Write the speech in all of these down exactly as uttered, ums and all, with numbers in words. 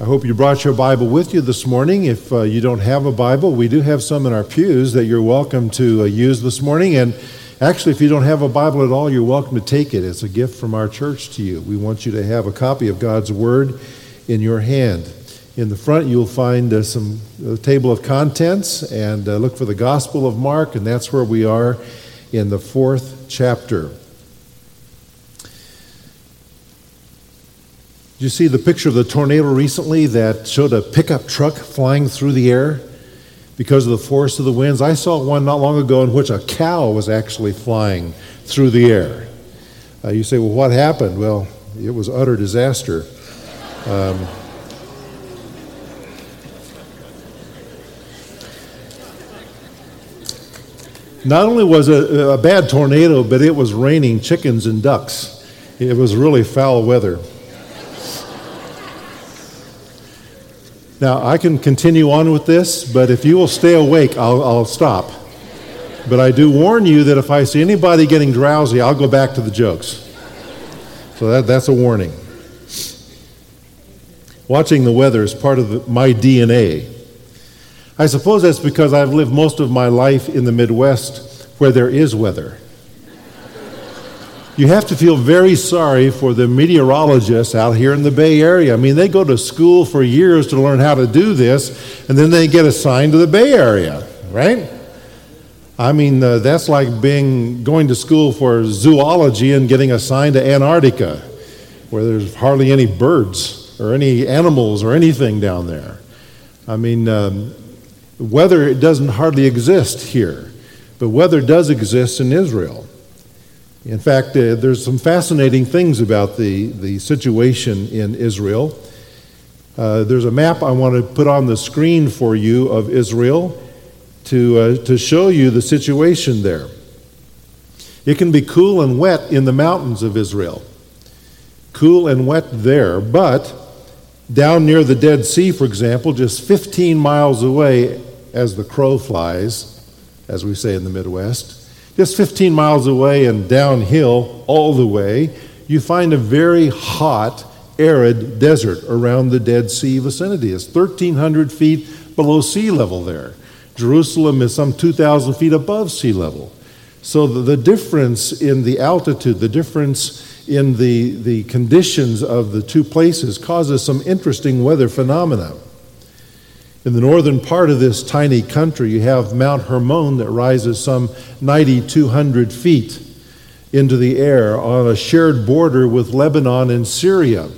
I hope you brought your Bible with you this morning. If uh, you don't have a Bible, we do have some in our pews that you're welcome to uh, use this morning. And actually, if you don't have a Bible at all, you're welcome to take it. It's a gift from our church to you. We want you to have a copy of God's Word in your hand. In the front, you'll find uh, some uh, table of contents, and uh, look for the Gospel of Mark, and that's where we are in the fourth chapter. Did you see the picture of the tornado recently that showed a pickup truck flying through the air because of the force of the winds? I saw one not long ago in which a cow was actually flying through the air. Uh, you say, well, what happened? Well, it was utter disaster. Um, not only was it a bad tornado, but it was raining chickens and ducks. It was really foul weather. Now, I can continue on with this, but if you will stay awake, I'll, I'll stop. But I do warn you that if I see anybody getting drowsy, I'll go back to the jokes. So that, that's a warning. Watching the weather is part of the, my D N A. I suppose that's because I've lived most of my life in the Midwest where there is weather. You have to feel very sorry for the meteorologists out here in the Bay Area. I mean, they go to school for years to learn how to do this, and then they get assigned to the Bay Area, right? I mean, uh, that's like being going to school for zoology and getting assigned to Antarctica, where there's hardly any birds or any animals or anything down there. I mean, um, weather it doesn't hardly exist here, but weather does exist in Israel. In fact, uh, there's some fascinating things about the, the situation in Israel. Uh, there's a map I want to put on the screen for you of Israel to, uh, to show you the situation there. It can be cool and wet in the mountains of Israel. Cool and wet there, but down near the Dead Sea, for example, just fifteen miles away as the crow flies, as we say in the Midwest, just fifteen miles away and downhill all the way, you find a very hot, arid desert around the Dead Sea vicinity. It's thirteen hundred feet below sea level there. Jerusalem is some two thousand feet above sea level. So the, the difference in the altitude, the difference in the, the conditions of the two places causes some interesting weather phenomena. In the northern part of this tiny country, you have Mount Hermon that rises some nine thousand two hundred feet into the air on a shared border with Lebanon and Syria.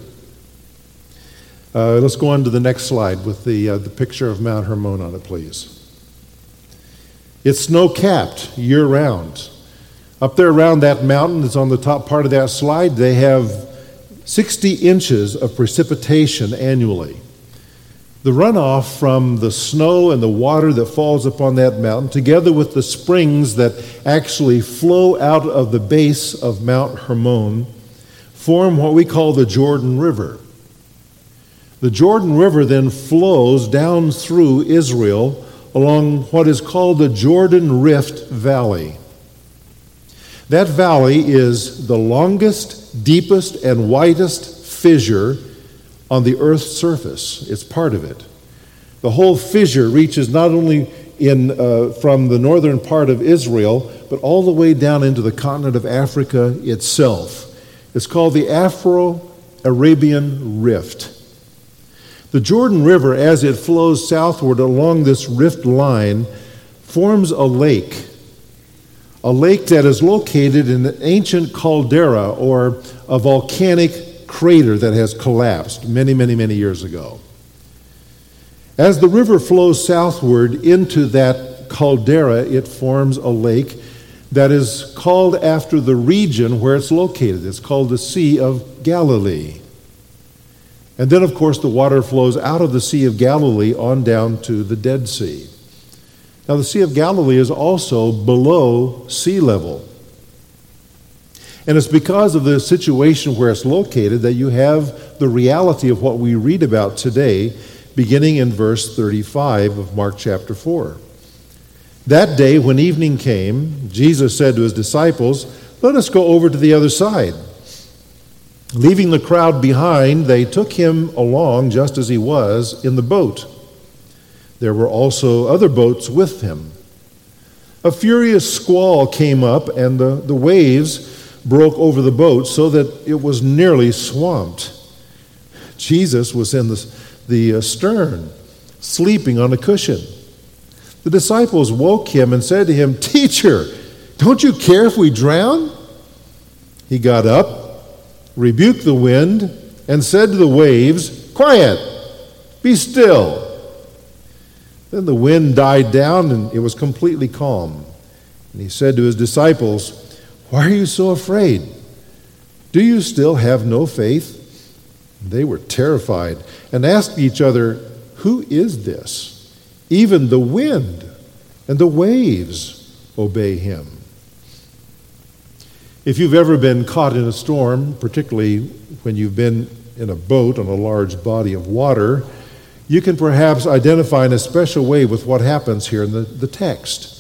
Uh, let's go on to the next slide with the, uh, the picture of Mount Hermon on it, please. It's snow-capped year-round. Up there around that mountain that's on the top part of that slide, they have sixty inches of precipitation annually. The runoff from the snow and the water that falls upon that mountain, together with the springs that actually flow out of the base of Mount Hermon, form what we call the Jordan River. The Jordan River then flows down through Israel along what is called the Jordan Rift Valley. That valley is the longest, deepest, and widest fissure on the earth's surface. It's part of it. The whole fissure reaches not only in uh, from the northern part of Israel, but all the way down into the continent of Africa itself. It's called the Afro-Arabian Rift. The Jordan River, as it flows southward along this rift line, forms a lake. A lake that is located in an ancient caldera or a volcanic crater that has collapsed many, many, many years ago. As the river flows southward into that caldera, it forms a lake that is called after the region where it's located. It's called the Sea of Galilee. And then, of course, the water flows out of the Sea of Galilee on down to the Dead Sea. Now, the Sea of Galilee is also below sea level. And it's because of the situation where it's located that you have the reality of what we read about today, beginning in verse thirty-five of Mark chapter four. That day, when evening came, Jesus said to his disciples, "Let us go over to the other side." Leaving the crowd behind, they took him along just as he was in the boat. There were also other boats with him. A furious squall came up, and the, the waves broke over the boat so that it was nearly swamped. Jesus was in the, the stern, sleeping on a cushion. The disciples woke him and said to him, "Teacher, don't you care if we drown?" He got up, rebuked the wind, and said to the waves, "Quiet, be still." Then the wind died down, and it was completely calm. And he said to his disciples, "Why are you so afraid? Do you still have no faith?" They were terrified and asked each other, "Who is this? Even the wind and the waves obey him." If you've ever been caught in a storm, particularly when you've been in a boat on a large body of water, you can perhaps identify in a special way with what happens here in the, the text.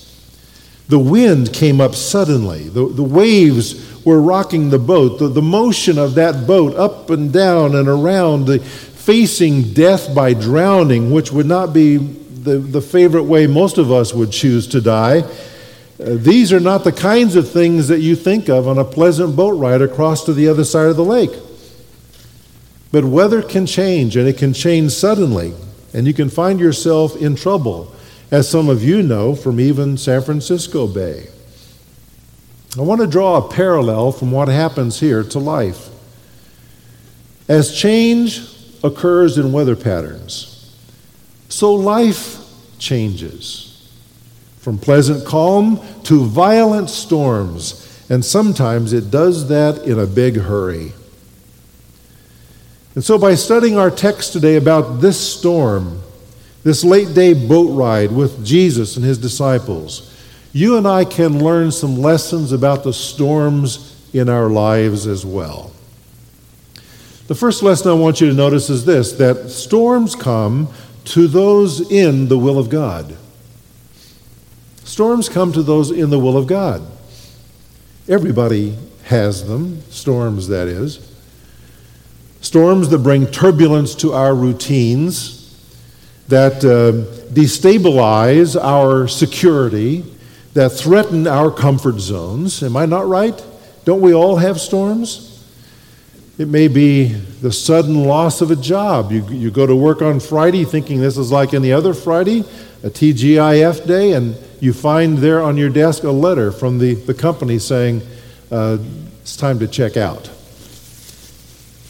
The wind came up suddenly. The, the waves were rocking the boat. The, the motion of that boat up and down and around, the facing death by drowning, which would not be the, the favorite way most of us would choose to die. These are not the kinds of things that you think of on a pleasant boat ride across to the other side of the lake. But weather can change, and it can change suddenly, and you can find yourself in trouble, as some of you know from even San Francisco Bay. I want to draw a parallel from what happens here to life. As change occurs in weather patterns, so life changes. From pleasant calm to violent storms, and sometimes it does that in a big hurry. And so by studying our text today about this storm, this late day boat ride with Jesus and his disciples, you and I can learn some lessons about the storms in our lives as well. The first lesson I want you to notice is this, that storms come to those in the will of God. Storms come to those in the will of God. Everybody has them, storms that is. Storms that bring turbulence to our routines, that uh, destabilize our security, that threaten our comfort zones. Am I not right? Don't we all have storms? It may be the sudden loss of a job. You, you go to work on Friday thinking this is like any other Friday, a T G I F day, and you find there on your desk a letter from the, the company saying, uh, it's time to check out.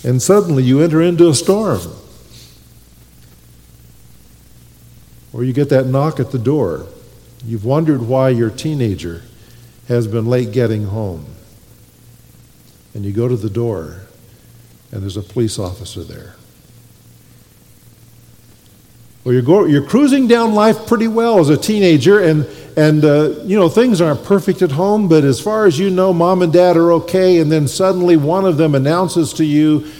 And suddenly you enter into a storm. Or you get that knock at the door. You've wondered why your teenager has been late getting home. And you go to the door, and there's a police officer there. Or you're, go, you're cruising down life pretty well as a teenager, and and uh, you know things aren't perfect at home, but as far as you know, mom and dad are okay, and then suddenly one of them announces to you,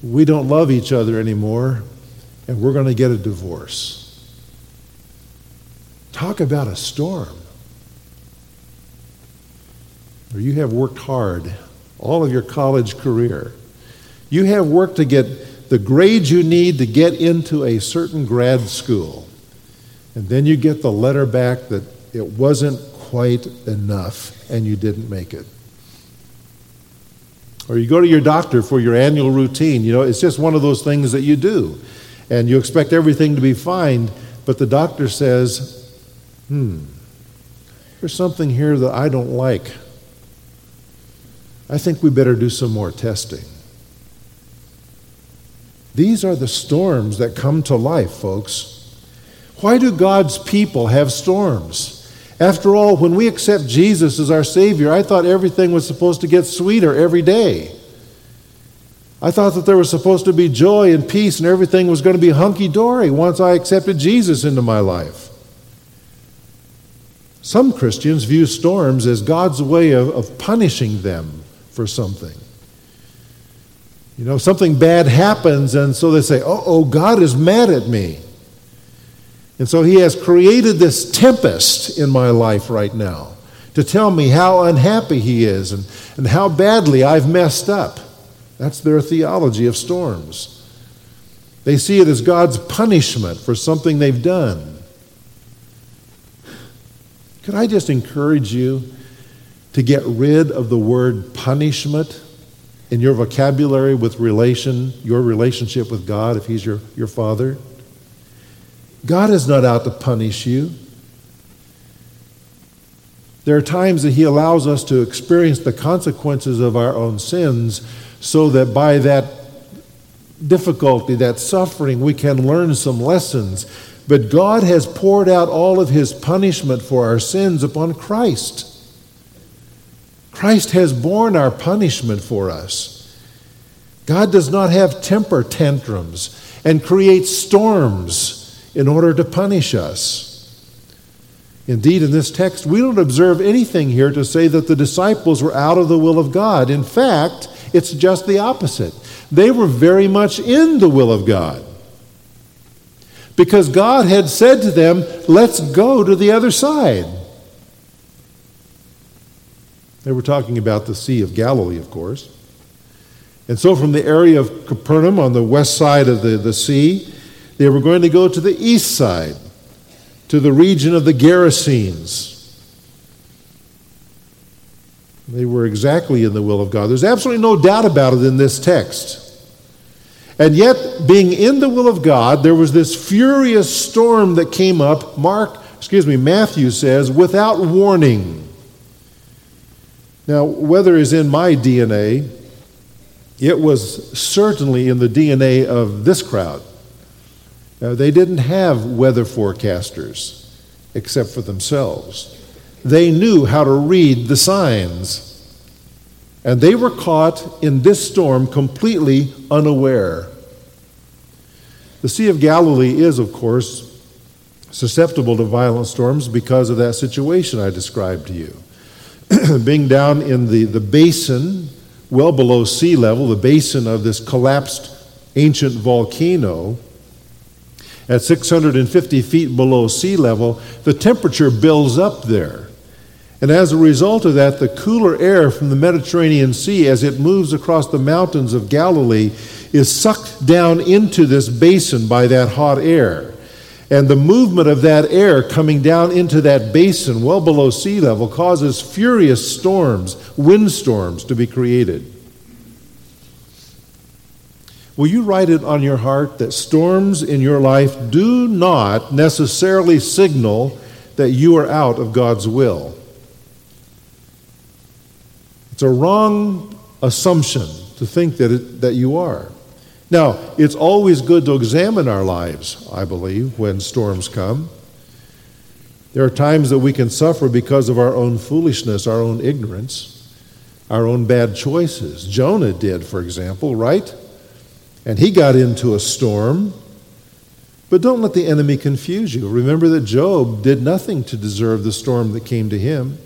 "We don't love each other anymore, and we're going to get a divorce." Talk about a storm. Or you have worked hard all of your college career. You have worked to get the grades you need to get into a certain grad school. And then you get the letter back that it wasn't quite enough and you didn't make it. Or you go to your doctor for your annual routine. You know, it's just one of those things that you do. And you expect everything to be fine, but the doctor says, hmm, there's something here that I don't like. I think we better do some more testing. These are the storms that come to life, folks. Why do God's people have storms? After all, when we accept Jesus as our Savior, I thought everything was supposed to get sweeter every day. I thought that there was supposed to be joy and peace and everything was going to be hunky-dory once I accepted Jesus into my life. Some Christians view storms as God's way of, of punishing them for something. You know, something bad happens, and so they say, oh, oh, God is mad at me. And so he has created this tempest in my life right now to tell me how unhappy he is and, and how badly I've messed up. That's their theology of storms. They see it as God's punishment for something they've done. Could I just encourage you to get rid of the word punishment in your vocabulary with relation, your relationship with God, if He's your, your Father? God is not out to punish you. There are times that He allows us to experience the consequences of our own sins so that by that difficulty, that suffering, we can learn some lessons. But God has poured out all of His punishment for our sins upon Christ. Christ has borne our punishment for us. God does not have temper tantrums and create storms in order to punish us. Indeed, in this text, we don't observe anything here to say that the disciples were out of the will of God. In fact, it's just the opposite. They were very much in the will of God, because God had said to them, let's go to the other side. They were talking about the Sea of Galilee, of course. And so from the area of Capernaum on the west side of the, the sea, they were going to go to the east side, to the region of the Gerasenes. They were exactly in the will of God. There's absolutely no doubt about it in this text. And yet, being in the will of God, there was this furious storm that came up. Mark, excuse me, Matthew says, without warning. Now, weather is in my D N A. It was certainly in the D N A of this crowd. Now, they didn't have weather forecasters except for themselves. They knew how to read the signs. And they were caught in this storm completely unaware. The Sea of Galilee is, of course, susceptible to violent storms because of that situation I described to you. Being down in the, the basin, well below sea level, the basin of this collapsed ancient volcano, at six hundred fifty feet below sea level, the temperature builds up there. And as a result of that, the cooler air from the Mediterranean Sea, as it moves across the mountains of Galilee, is sucked down into this basin by that hot air. And the movement of that air coming down into that basin, well below sea level, causes furious storms, windstorms, to be created. Will you write it on your heart that storms in your life do not necessarily signal that you are out of God's will? It's a wrong assumption to think that it, that you are. Now, it's always good to examine our lives, I believe, when storms come. There are times that we can suffer because of our own foolishness, our own ignorance, our own bad choices. Jonah did, for example, right? And he got into a storm. But don't let the enemy confuse you. Remember that Job did nothing to deserve the storm that came to him.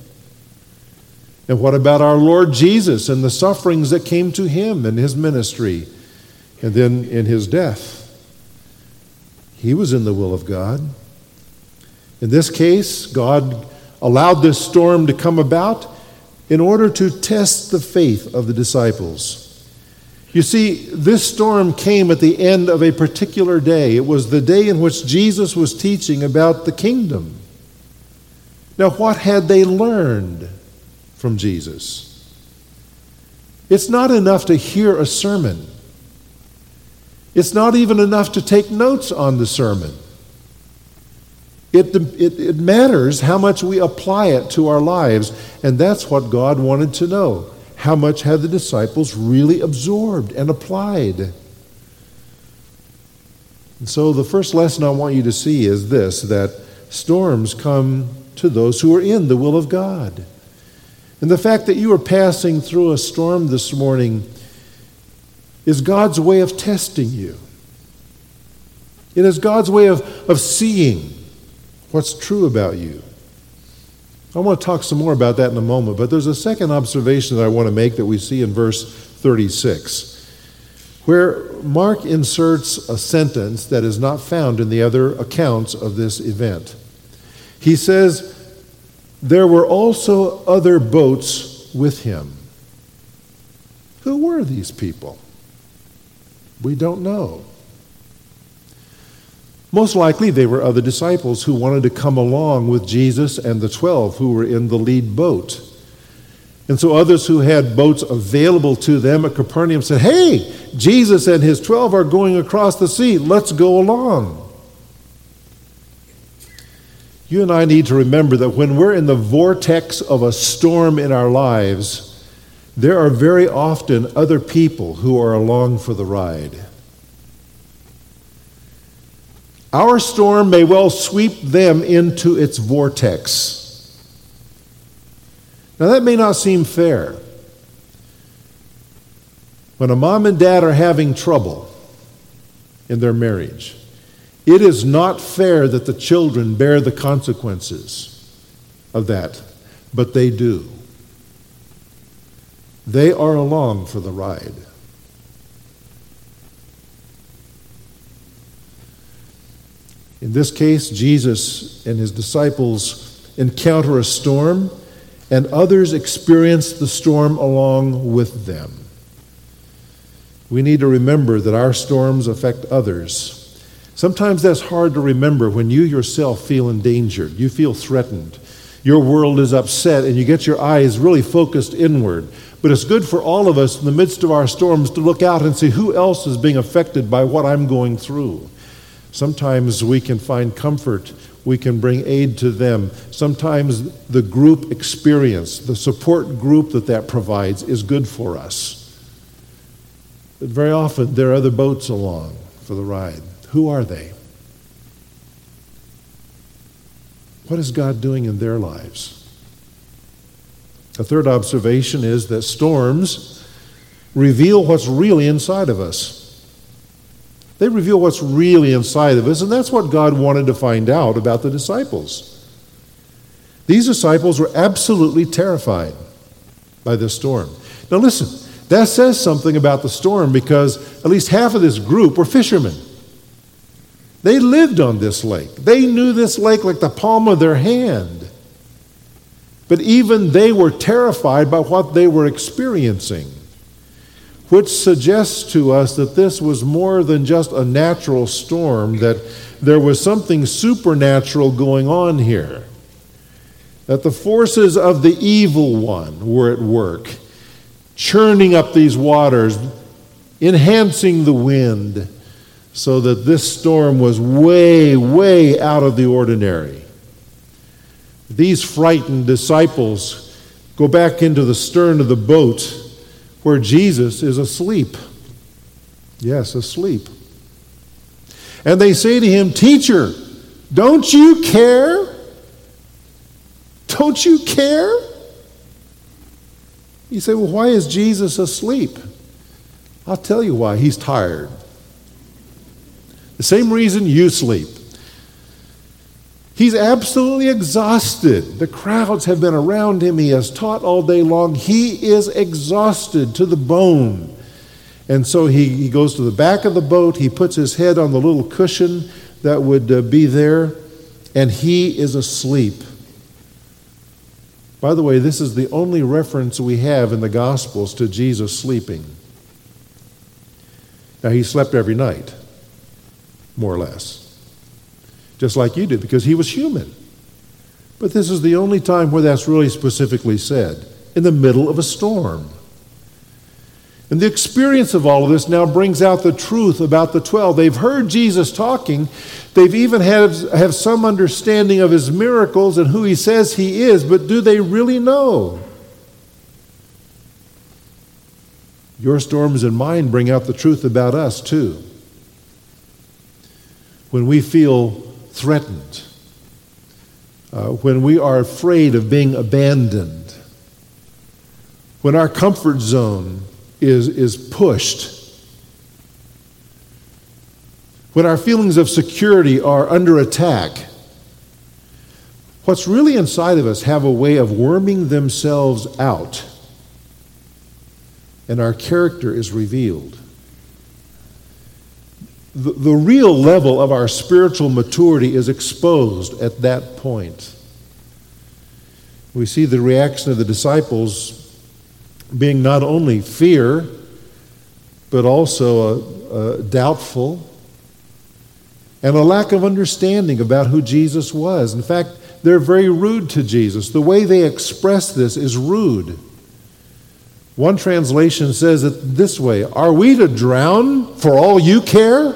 And what about our Lord Jesus and the sufferings that came to him in his ministry and then in his death? He was in the will of God. In this case, God allowed this storm to come about in order to test the faith of the disciples. You see, this storm came at the end of a particular day. It was the day in which Jesus was teaching about the kingdom. Now, what had they learned from Jesus? It's not enough to hear a sermon. It's not even enough to take notes on the sermon. It, it, it matters how much we apply it to our lives, and that's what God wanted to know. How much had the disciples really absorbed and applied? And so the first lesson I want you to see is this, that storms come to those who are in the will of God. And the fact that you are passing through a storm this morning is God's way of testing you. It is God's way of, of seeing what's true about you. I want to talk some more about that in a moment, but there's a second observation that I want to make that we see in verse thirty-six, where Mark inserts a sentence that is not found in the other accounts of this event. He says, there were also other boats with him. Who were these people? We don't know. Most likely they were other disciples who wanted to come along with Jesus and the twelve who were in the lead boat. And so others who had boats available to them at Capernaum said, "Hey, Jesus and his twelve are going across the sea. Let's go along." You and I need to remember that when we're in the vortex of a storm in our lives, there are very often other people who are along for the ride. Our storm may well sweep them into its vortex. Now, that may not seem fair. When a mom and dad are having trouble in their marriage, it is not fair that the children bear the consequences of that, but they do. They are along for the ride. In this case, Jesus and his disciples encounter a storm, and others experience the storm along with them. We need to remember that our storms affect others. Sometimes that's hard to remember when you yourself feel endangered. You feel threatened. Your world is upset, and you get your eyes really focused inward. But it's good for all of us in the midst of our storms to look out and see who else is being affected by what I'm going through. Sometimes we can find comfort. We can bring aid to them. Sometimes the group experience, the support group that that provides, is good for us. But very often there are other boats along for the ride. Who are they? What is God doing in their lives? A third observation is that storms reveal what's really inside of us. They reveal what's really inside of us, and that's what God wanted to find out about the disciples. These disciples were absolutely terrified by this storm. Now listen, that says something about the storm because at least half of this group were fishermen. They lived on this lake. They knew this lake like the palm of their hand. But even they were terrified by what they were experiencing, which suggests to us that this was more than just a natural storm, that there was something supernatural going on here, that the forces of the evil one were at work, churning up these waters, enhancing the wind, so that this storm was way, way out of the ordinary. These frightened disciples go back into the stern of the boat where Jesus is asleep. Yes, asleep. And they say to him, "Teacher, don't you care? Don't you care?" You say, "Well, why is Jesus asleep?" I'll tell you why. He's tired. The same reason you sleep. He's absolutely exhausted. The crowds have been around him. He has taught all day long. He is exhausted to the bone. And so he, he goes to the back of the boat. He puts his head on the little cushion that would uh, be there, and he is asleep. By the way, this is the only reference we have in the Gospels to Jesus sleeping. Now, he slept every night, more or less, just like you did, because he was human. But this is the only time where that's really specifically said, in the middle of a storm. And the experience of all of this now brings out the truth about the twelve. They've heard Jesus talking. They've even have, have some understanding of his miracles and who he says he is, but do they really know? Your storms and mine bring out the truth about us, too. When we feel threatened, uh, when we are afraid of being abandoned, when our comfort zone is, is pushed, when our feelings of security are under attack, what's really inside of us have a way of worming themselves out, and our character is revealed. The real level of our spiritual maturity is exposed at that point. We see the reaction of the disciples being not only fear, but also a, a doubtful, and a lack of understanding about who Jesus was. In fact, they're very rude to Jesus. The way they express this is rude. One translation says it this way: "Are we to drown for all you care?"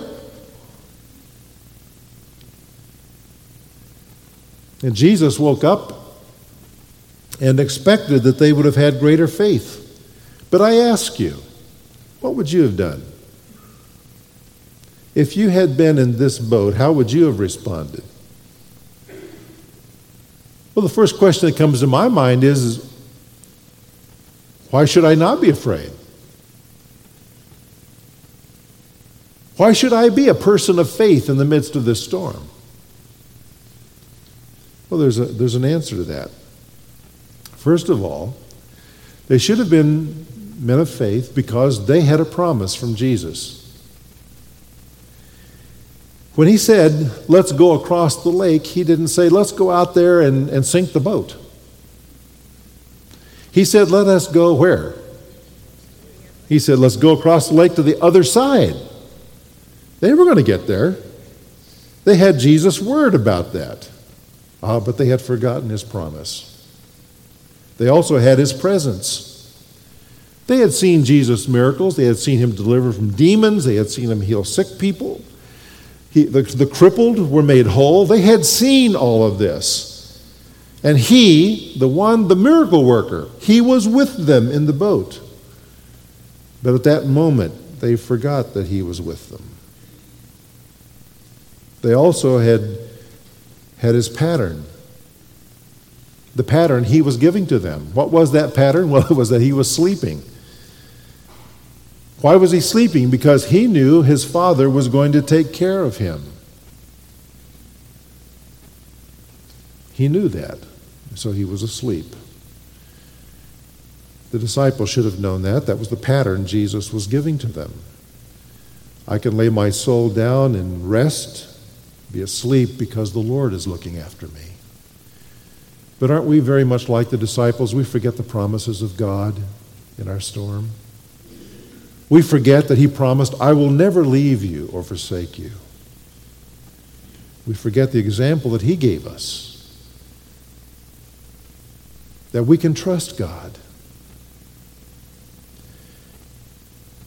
And Jesus woke up and expected that they would have had greater faith. But I ask you, what would you have done? If you had been in this boat, how would you have responded? Well, the first question that comes to my mind is, is why should I not be afraid? Why should I be a person of faith in the midst of this storm? Well, there's a, there's an answer to that. First of all, they should have been men of faith because they had a promise from Jesus. When he said, "Let's go across the lake," he didn't say, "Let's go out there and, and sink the boat." He said, "Let us go where?" He said, "Let's go across the lake to the other side." They were going to get there. They had Jesus' word about that. Ah, but they had forgotten his promise. They also had his presence. They had seen Jesus' miracles. They had seen him deliver from demons. They had seen him heal sick people. He, the, the crippled were made whole. They had seen all of this. And he, the one, the miracle worker, he was with them in the boat. But at that moment, they forgot that he was with them. They also had, had his pattern, the pattern he was giving to them. What was that pattern? Well, it was that he was sleeping. Why was he sleeping? Because he knew his Father was going to take care of him. He knew that, so he was asleep. The disciples should have known that. That was the pattern Jesus was giving to them. I can lay my soul down and rest, be asleep, because the Lord is looking after me. But aren't we very much like the disciples? We forget the promises of God in our storm. We forget that he promised, "I will never leave you or forsake you." We forget the example that he gave us, that we can trust God.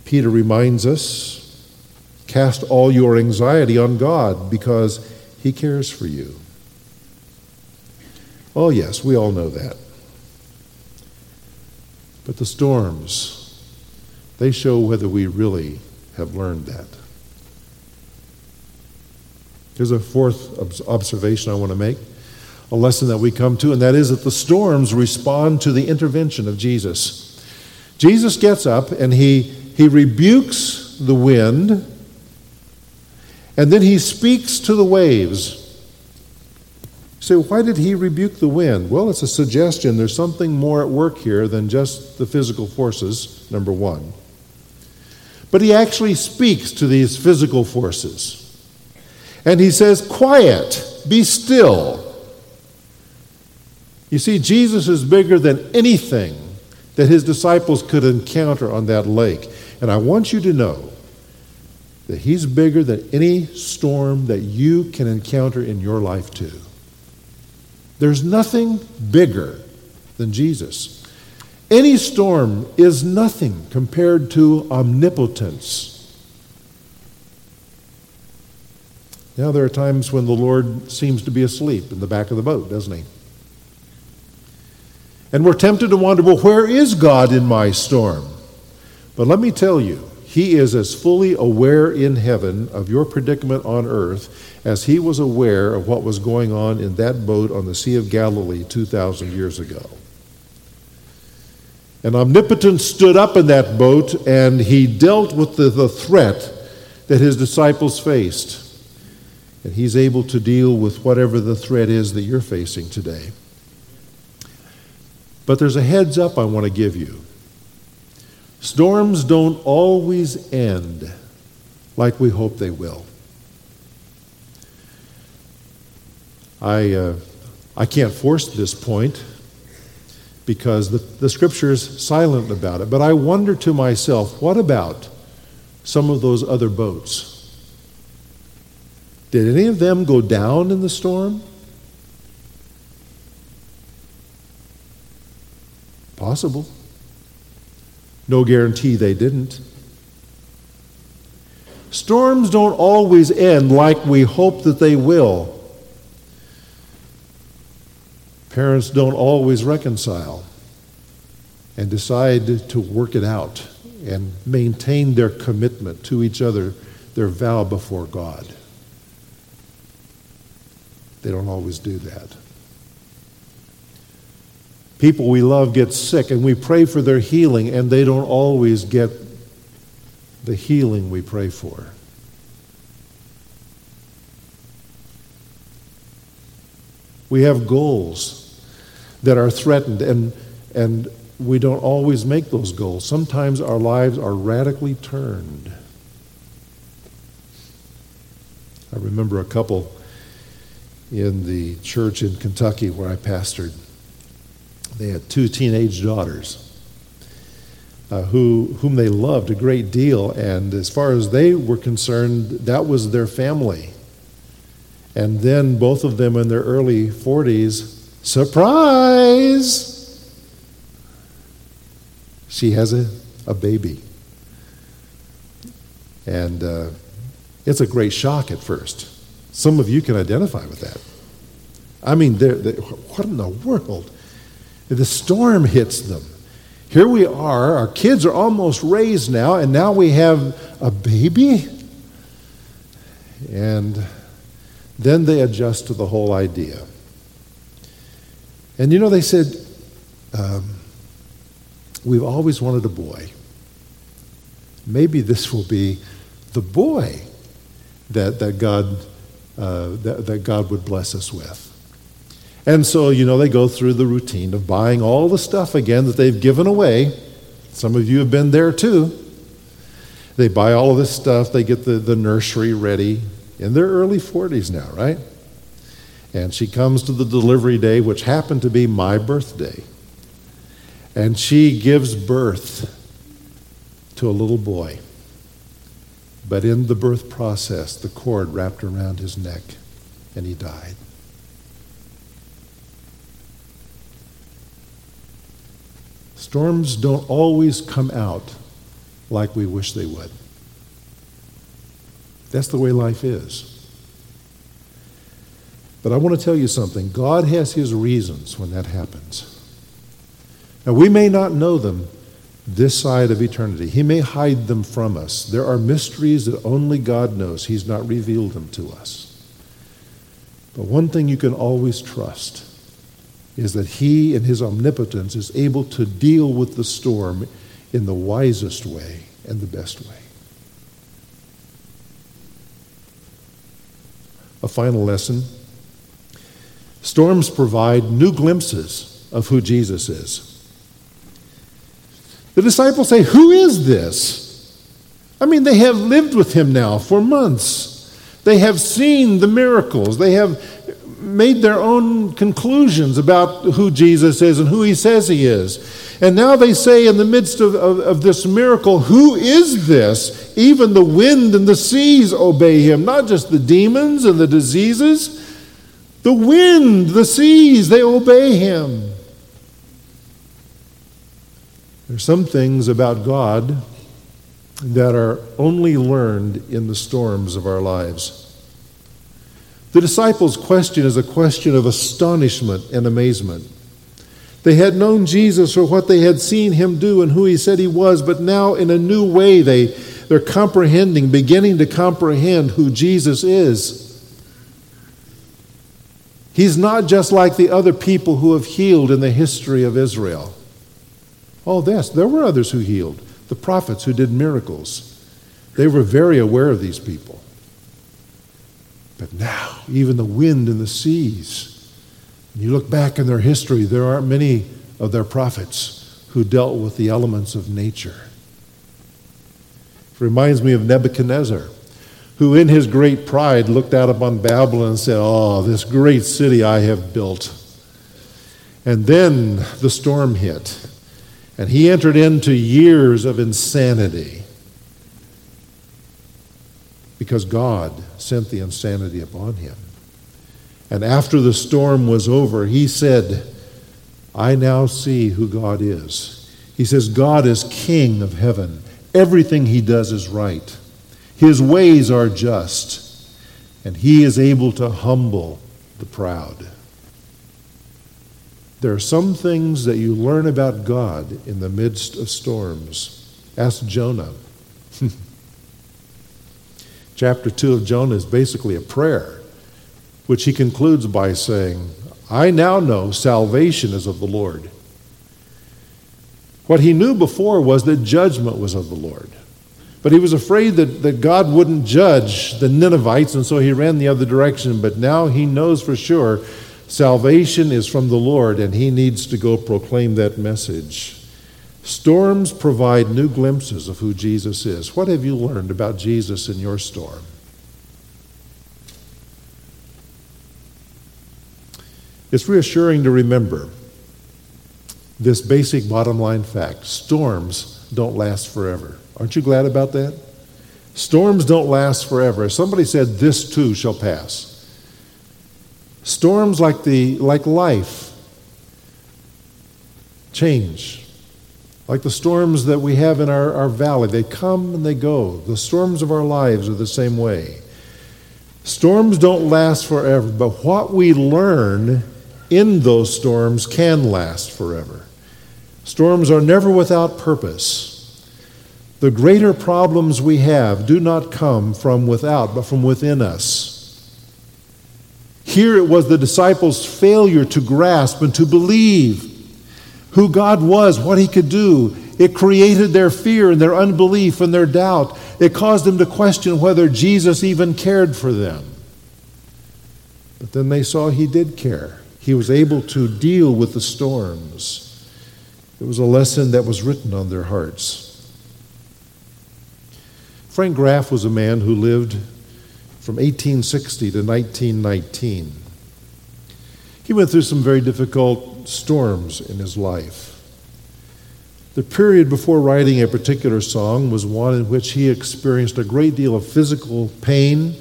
Peter reminds us, "Cast all your anxiety on God because he cares for you." Oh yes, we all know that. But the storms, they show whether we really have learned that. Here's a fourth observation I want to make, a lesson that we come to, and that is that the storms respond to the intervention of Jesus. Jesus gets up and he, he rebukes the wind, and then he speaks to the waves. So why did he rebuke the wind? Well, it's a suggestion. There's something more at work here than just the physical forces, number one. But he actually speaks to these physical forces. And he says, "Quiet, be still." You see, Jesus is bigger than anything that his disciples could encounter on that lake. And I want you to know that he's bigger than any storm that you can encounter in your life too. There's nothing bigger than Jesus. Any storm is nothing compared to omnipotence. Now, there are times when the Lord seems to be asleep in the back of the boat, doesn't he? And we're tempted to wonder, well, where is God in my storm? But let me tell you, he is as fully aware in heaven of your predicament on earth as he was aware of what was going on in that boat on the Sea of Galilee two thousand years ago. And omnipotence stood up in that boat, and he dealt with the, the threat that his disciples faced. And he's able to deal with whatever the threat is that you're facing today. But there's a heads up I want to give you. Storms don't always end like we hope they will. I uh, I can't force this point because the, the Scripture is silent about it, but I wonder to myself, what about some of those other boats. Did any of them go down in the storm? Possible. No guarantee they didn't. Storms don't always end like we hope that they will. Parents don't always reconcile and decide to work it out and maintain their commitment to each other, their vow before God. They don't always do that. People we love get sick and we pray for their healing, and they don't always get the healing we pray for. We have goals that are threatened, and, and we don't always make those goals. Sometimes our lives are radically turned. I remember a couple in the church in Kentucky where I pastored. They had two teenage daughters uh, who whom they loved a great deal, and as far as they were concerned, that was their family. And then both of them in their early forties, surprise! She has a, a baby. And uh, it's a great shock at first. Some of you can identify with that. I mean, they're, they're, what in the world? The storm hits them. Here we are, our kids are almost raised now, and now we have a baby? And then they adjust to the whole idea. And you know, they said, um, we've always wanted a boy. Maybe this will be the boy that, that, God, uh, that, that God would bless us with. And so, you know, they go through the routine of buying all the stuff again that they've given away. Some of you have been there too. They buy all of this stuff. They get the, the nursery ready in their early forties now, right? And she comes to the delivery day, which happened to be my birthday. And she gives birth to a little boy. But in the birth process, the cord wrapped around his neck, and he died. Storms don't always come out like we wish they would. That's the way life is. But I want to tell you something. God has his reasons when that happens. Now, we may not know them this side of eternity. He may hide them from us. There are mysteries that only God knows. He's not revealed them to us. But one thing you can always trust is that he, in his omnipotence, is able to deal with the storm in the wisest way and the best way. A final lesson. Storms provide new glimpses of who Jesus is. The disciples say, "Who is this?" I mean, they have lived with him now for months. They have seen the miracles. They have made their own conclusions about who Jesus is and who he says he is. And now they say in the midst of, of, of this miracle, "Who is this? Even the wind and the seas obey him." Not just the demons and the diseases. The wind, the seas, they obey him. There's some things about God that are only learned in the storms of our lives. The disciples' question is a question of astonishment and amazement. They had known Jesus for what they had seen him do and who he said he was, but now in a new way they, they're comprehending, beginning to comprehend who Jesus is. He's not just like the other people who have healed in the history of Israel. Oh, yes, there were others who healed, the prophets who did miracles. They were very aware of these people. But now, even the wind and the seas, you look back in their history, there aren't many of their prophets who dealt with the elements of nature. It reminds me of Nebuchadnezzar, who in his great pride looked out upon Babylon and said, "Oh, this great city I have built." And then the storm hit, and he entered into years of insanity. because God sent the insanity upon him. And after the storm was over, he said, I now see who God is. He says, God is King of heaven. Everything he does is right. His ways are just. And he is able to humble the proud. There are some things that you learn about God in the midst of storms. Ask Jonah. Chapter two of Jonah is basically a prayer, which he concludes by saying, I now know salvation is of the Lord. What he knew before was that judgment was of the Lord. But he was afraid that, that God wouldn't judge the Ninevites, and so he ran the other direction. But now he knows for sure salvation is from the Lord, and he needs to go proclaim that message. Storms provide new glimpses of who Jesus is. What have you learned about Jesus in your storm? It's reassuring to remember this basic bottom line fact. Storms don't last forever. Aren't you glad about that? Storms don't last forever. Somebody said, this too shall pass. Storms like the like life change. Like the storms that we have in our, our valley. They come and they go. The storms of our lives are the same way. Storms don't last forever, but what we learn in those storms can last forever. Storms are never without purpose. The greater problems we have do not come from without, but from within us. Here it was the disciples' failure to grasp and to believe who God was, what he could do. It created their fear and their unbelief and their doubt. It caused them to question whether Jesus even cared for them. But then they saw he did care. He was able to deal with the storms. It was a lesson that was written on their hearts. Frank Graff was a man who lived from eighteen sixty to nineteen nineteen. He went through some very difficult storms in his life. The period before writing a particular song was one in which he experienced a great deal of physical pain,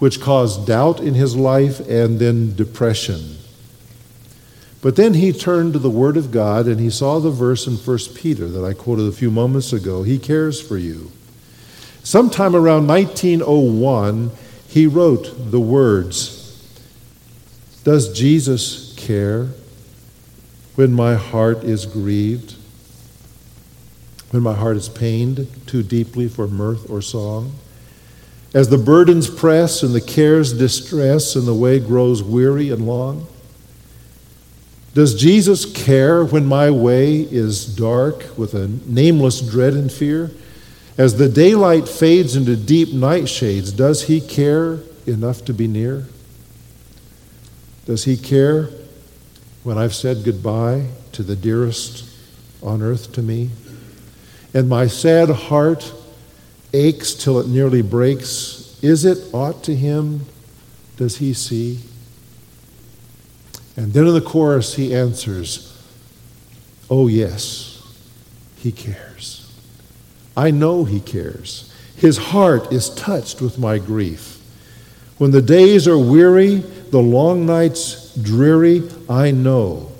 which caused doubt in his life and then depression. But then he turned to the Word of God and he saw the verse in First Peter that I quoted a few moments ago, He cares for you. Sometime around nineteen oh one, he wrote the words, Does Jesus care when my heart is grieved, when my heart is pained too deeply for mirth or song? As the burdens press and the cares distress and the way grows weary and long? Does Jesus care when my way is dark with a nameless dread and fear? As the daylight fades into deep night shades, does he care enough to be near? Does he care when I've said goodbye to the dearest on earth to me? And my sad heart aches till it nearly breaks. Is it aught to him? Does he see? And then in the chorus he answers, Oh yes, he cares. I know he cares. His heart is touched with my grief. When the days are weary, the long nights dreary, I know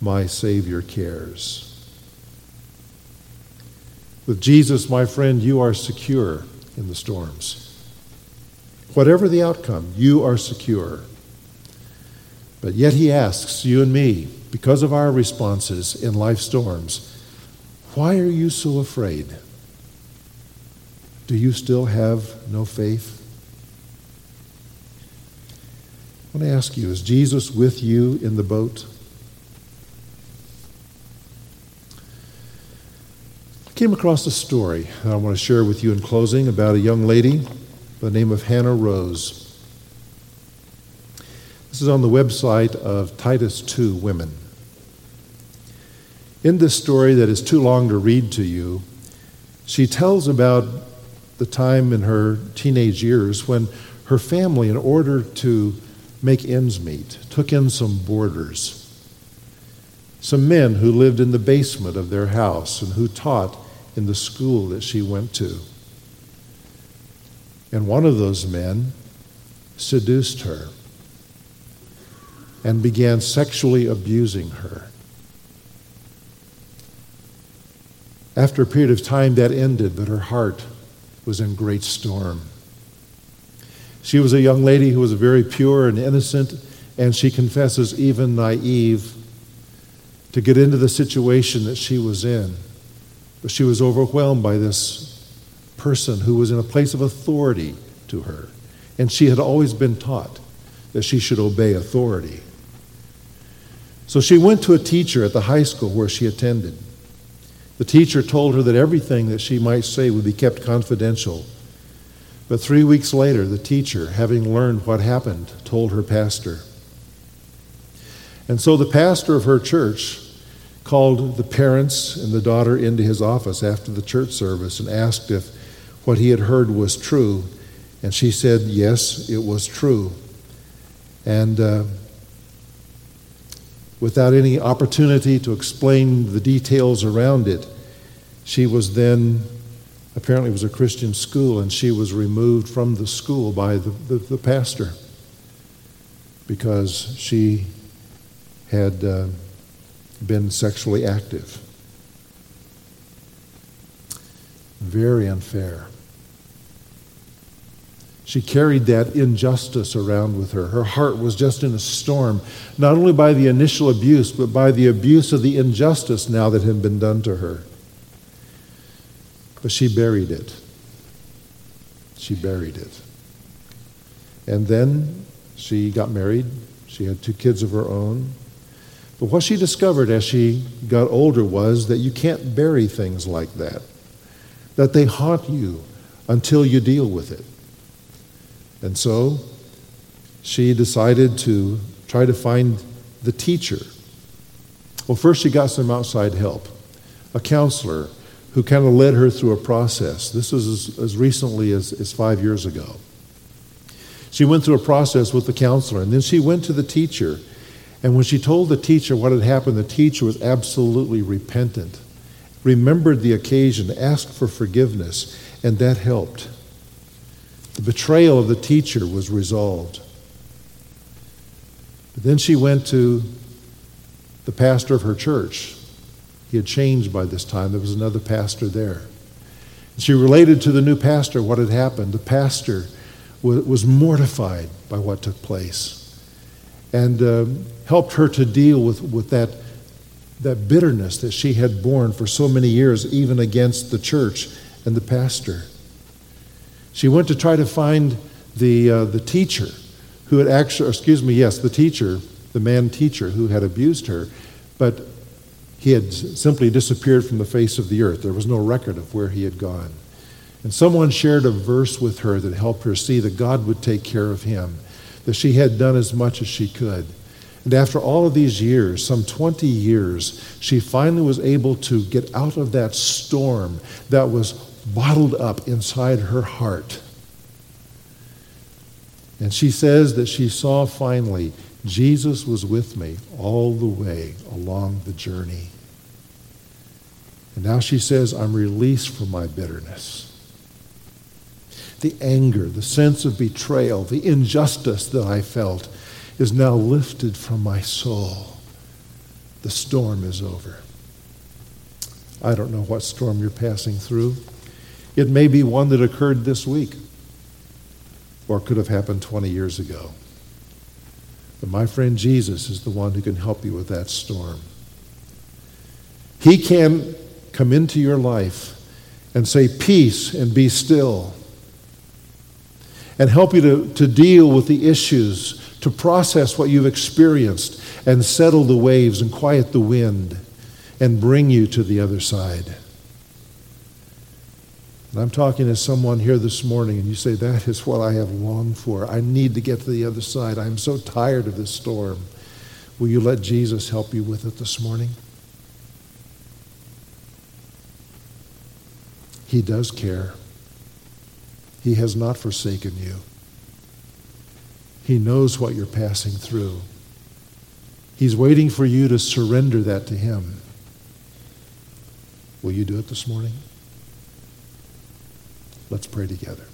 my Savior cares. With Jesus, my friend, you are secure in the storms. Whatever the outcome, you are secure. But yet he asks you and me, because of our responses in life's storms, why are you so afraid? Do you still have no faith? I want to ask you, is Jesus with you in the boat? I came across a story that I want to share with you in closing about a young lady by the name of Hannah Rose. This is on the website of Titus two Women. In this story that is too long to read to you, she tells about the time in her teenage years when her family, in order to make ends meet, took in some boarders, some men who lived in the basement of their house and who taught in the school that she went to. And one of those men seduced her and began sexually abusing her. After a period of time, that ended, but her heart was in great storm. She was a young lady who was very pure and innocent, and she confesses, even naive, to get into the situation that she was in. But she was overwhelmed by this person who was in a place of authority to her. And she had always been taught that she should obey authority. So she went to a teacher at the high school where she attended. The teacher told her that everything that she might say would be kept confidential. But three weeks later, the teacher, having learned what happened, told her pastor. And so the pastor of her church called the parents and the daughter into his office after the church service and asked if what he had heard was true. And she said, yes, it was true. And uh, without any opportunity to explain the details around it, she was then, apparently it was a Christian school, and she was removed from the school by the, the, the pastor because she had uh, been sexually active. Very unfair. She carried that injustice around with her. Her heart was just in a storm, not only by the initial abuse, but by the abuse of the injustice now that had been done to her. But she buried it. She buried it. And then she got married. She had two kids of her own. But what she discovered as she got older was that you can't bury things like that, that they haunt you until you deal with it. And so she decided to try to find the teacher. Well, first she got some outside help, a counselor who kind of led her through a process. This is as recently as, as five years ago. She went through a process with the counselor, and then she went to the teacher. And when she told the teacher what had happened, the teacher was absolutely repentant, remembered the occasion, asked for forgiveness, and that helped. The betrayal of the teacher was resolved. But then she went to the pastor of her church. He had changed by this time. There was another pastor there. And she related to the new pastor what had happened. The pastor was, was mortified by what took place and um, helped her to deal with, with that, that bitterness that she had borne for so many years, even against the church and the pastor. She went to try to find the uh, the teacher who had actually, excuse me, yes, the teacher, the man teacher who had abused her, but he had simply disappeared from the face of the earth. There was no record of where he had gone. And someone shared a verse with her that helped her see that God would take care of him, that she had done as much as she could. And after all of these years, some twenty years, she finally was able to get out of that storm that was bottled up inside her heart. And she says that she saw finally, Jesus was with me all the way along the journey. And now she says, I'm released from my bitterness. The anger, the sense of betrayal, the injustice that I felt is now lifted from my soul. The storm is over. I don't know what storm you're passing through. It may be one that occurred this week or could have happened twenty years ago. But my friend Jesus is the one who can help you with that storm. He can come into your life and say, peace and be still, and help you to, to deal with the issues, to process what you've experienced and settle the waves and quiet the wind and bring you to the other side. And I'm talking to someone here this morning, and you say, that is what I have longed for. I need to get to the other side. I'm so tired of this storm. Will you let Jesus help you with it this morning? He does care. He has not forsaken you. He knows what you're passing through. He's waiting for you to surrender that to him. Will you do it this morning? Let's pray together.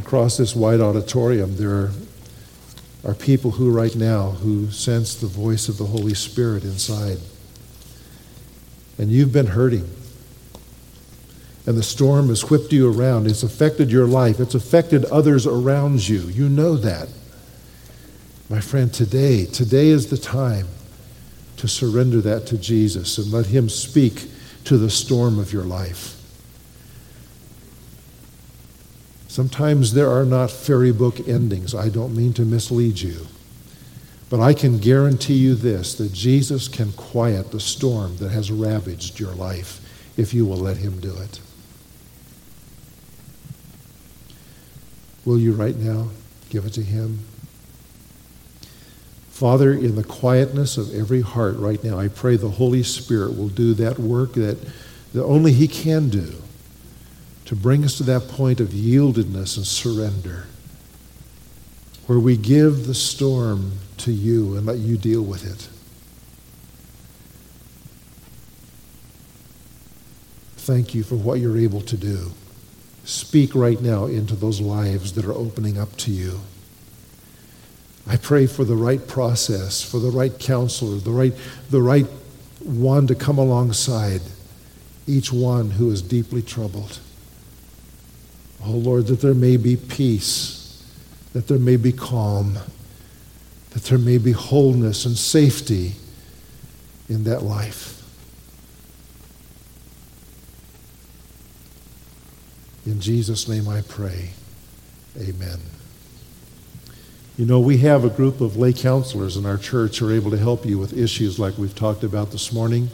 across this wide auditorium, there are, are people who right now who sense the voice of the Holy Spirit inside. And you've been hurting. And the storm has whipped you around. It's affected your life. It's affected others around you. You know that. My friend, today, today is the time to surrender that to Jesus and let him speak to the storm of your life. Sometimes there are not fairy book endings. I don't mean to mislead you. But I can guarantee you this, that Jesus can quiet the storm that has ravaged your life if you will let him do it. Will you right now give it to him? Father, in the quietness of every heart right now, I pray the Holy Spirit will do that work that, that only he can do to bring us to that point of yieldedness and surrender, where we give the storm to you and let you deal with it. Thank you for what you're able to do. Speak right now into those lives that are opening up to you. I pray for the right process, for the right counselor, the right, the right one to come alongside each one who is deeply troubled. Oh Lord, that there may be peace, that there may be calm, that there may be wholeness and safety in that life. In Jesus' name I pray, amen. You know, we have a group of lay counselors in our church who are able to help you with issues like we've talked about this morning.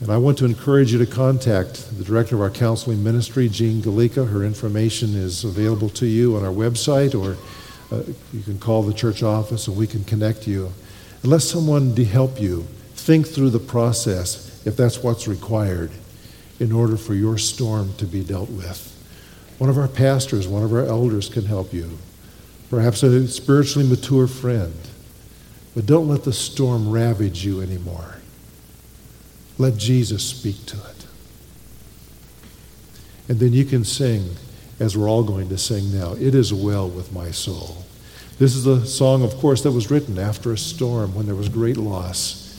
And I want to encourage you to contact the director of our counseling ministry, Jean Galica. Her information is available to you on our website, or uh, you can call the church office and we can connect you. And let someone de- help you think through the process, if that's what's required, in order for your storm to be dealt with. One of our pastors, one of our elders can help you. Perhaps a spiritually mature friend. But don't let the storm ravage you anymore. Let Jesus speak to it. And then you can sing, as we're all going to sing now, "It Is Well With My Soul." This is a song, of course, that was written after a storm when there was great loss.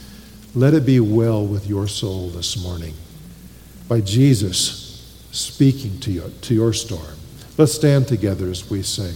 Let it be well with your soul this morning by Jesus speaking to you, to your storm. Let's stand together as we sing.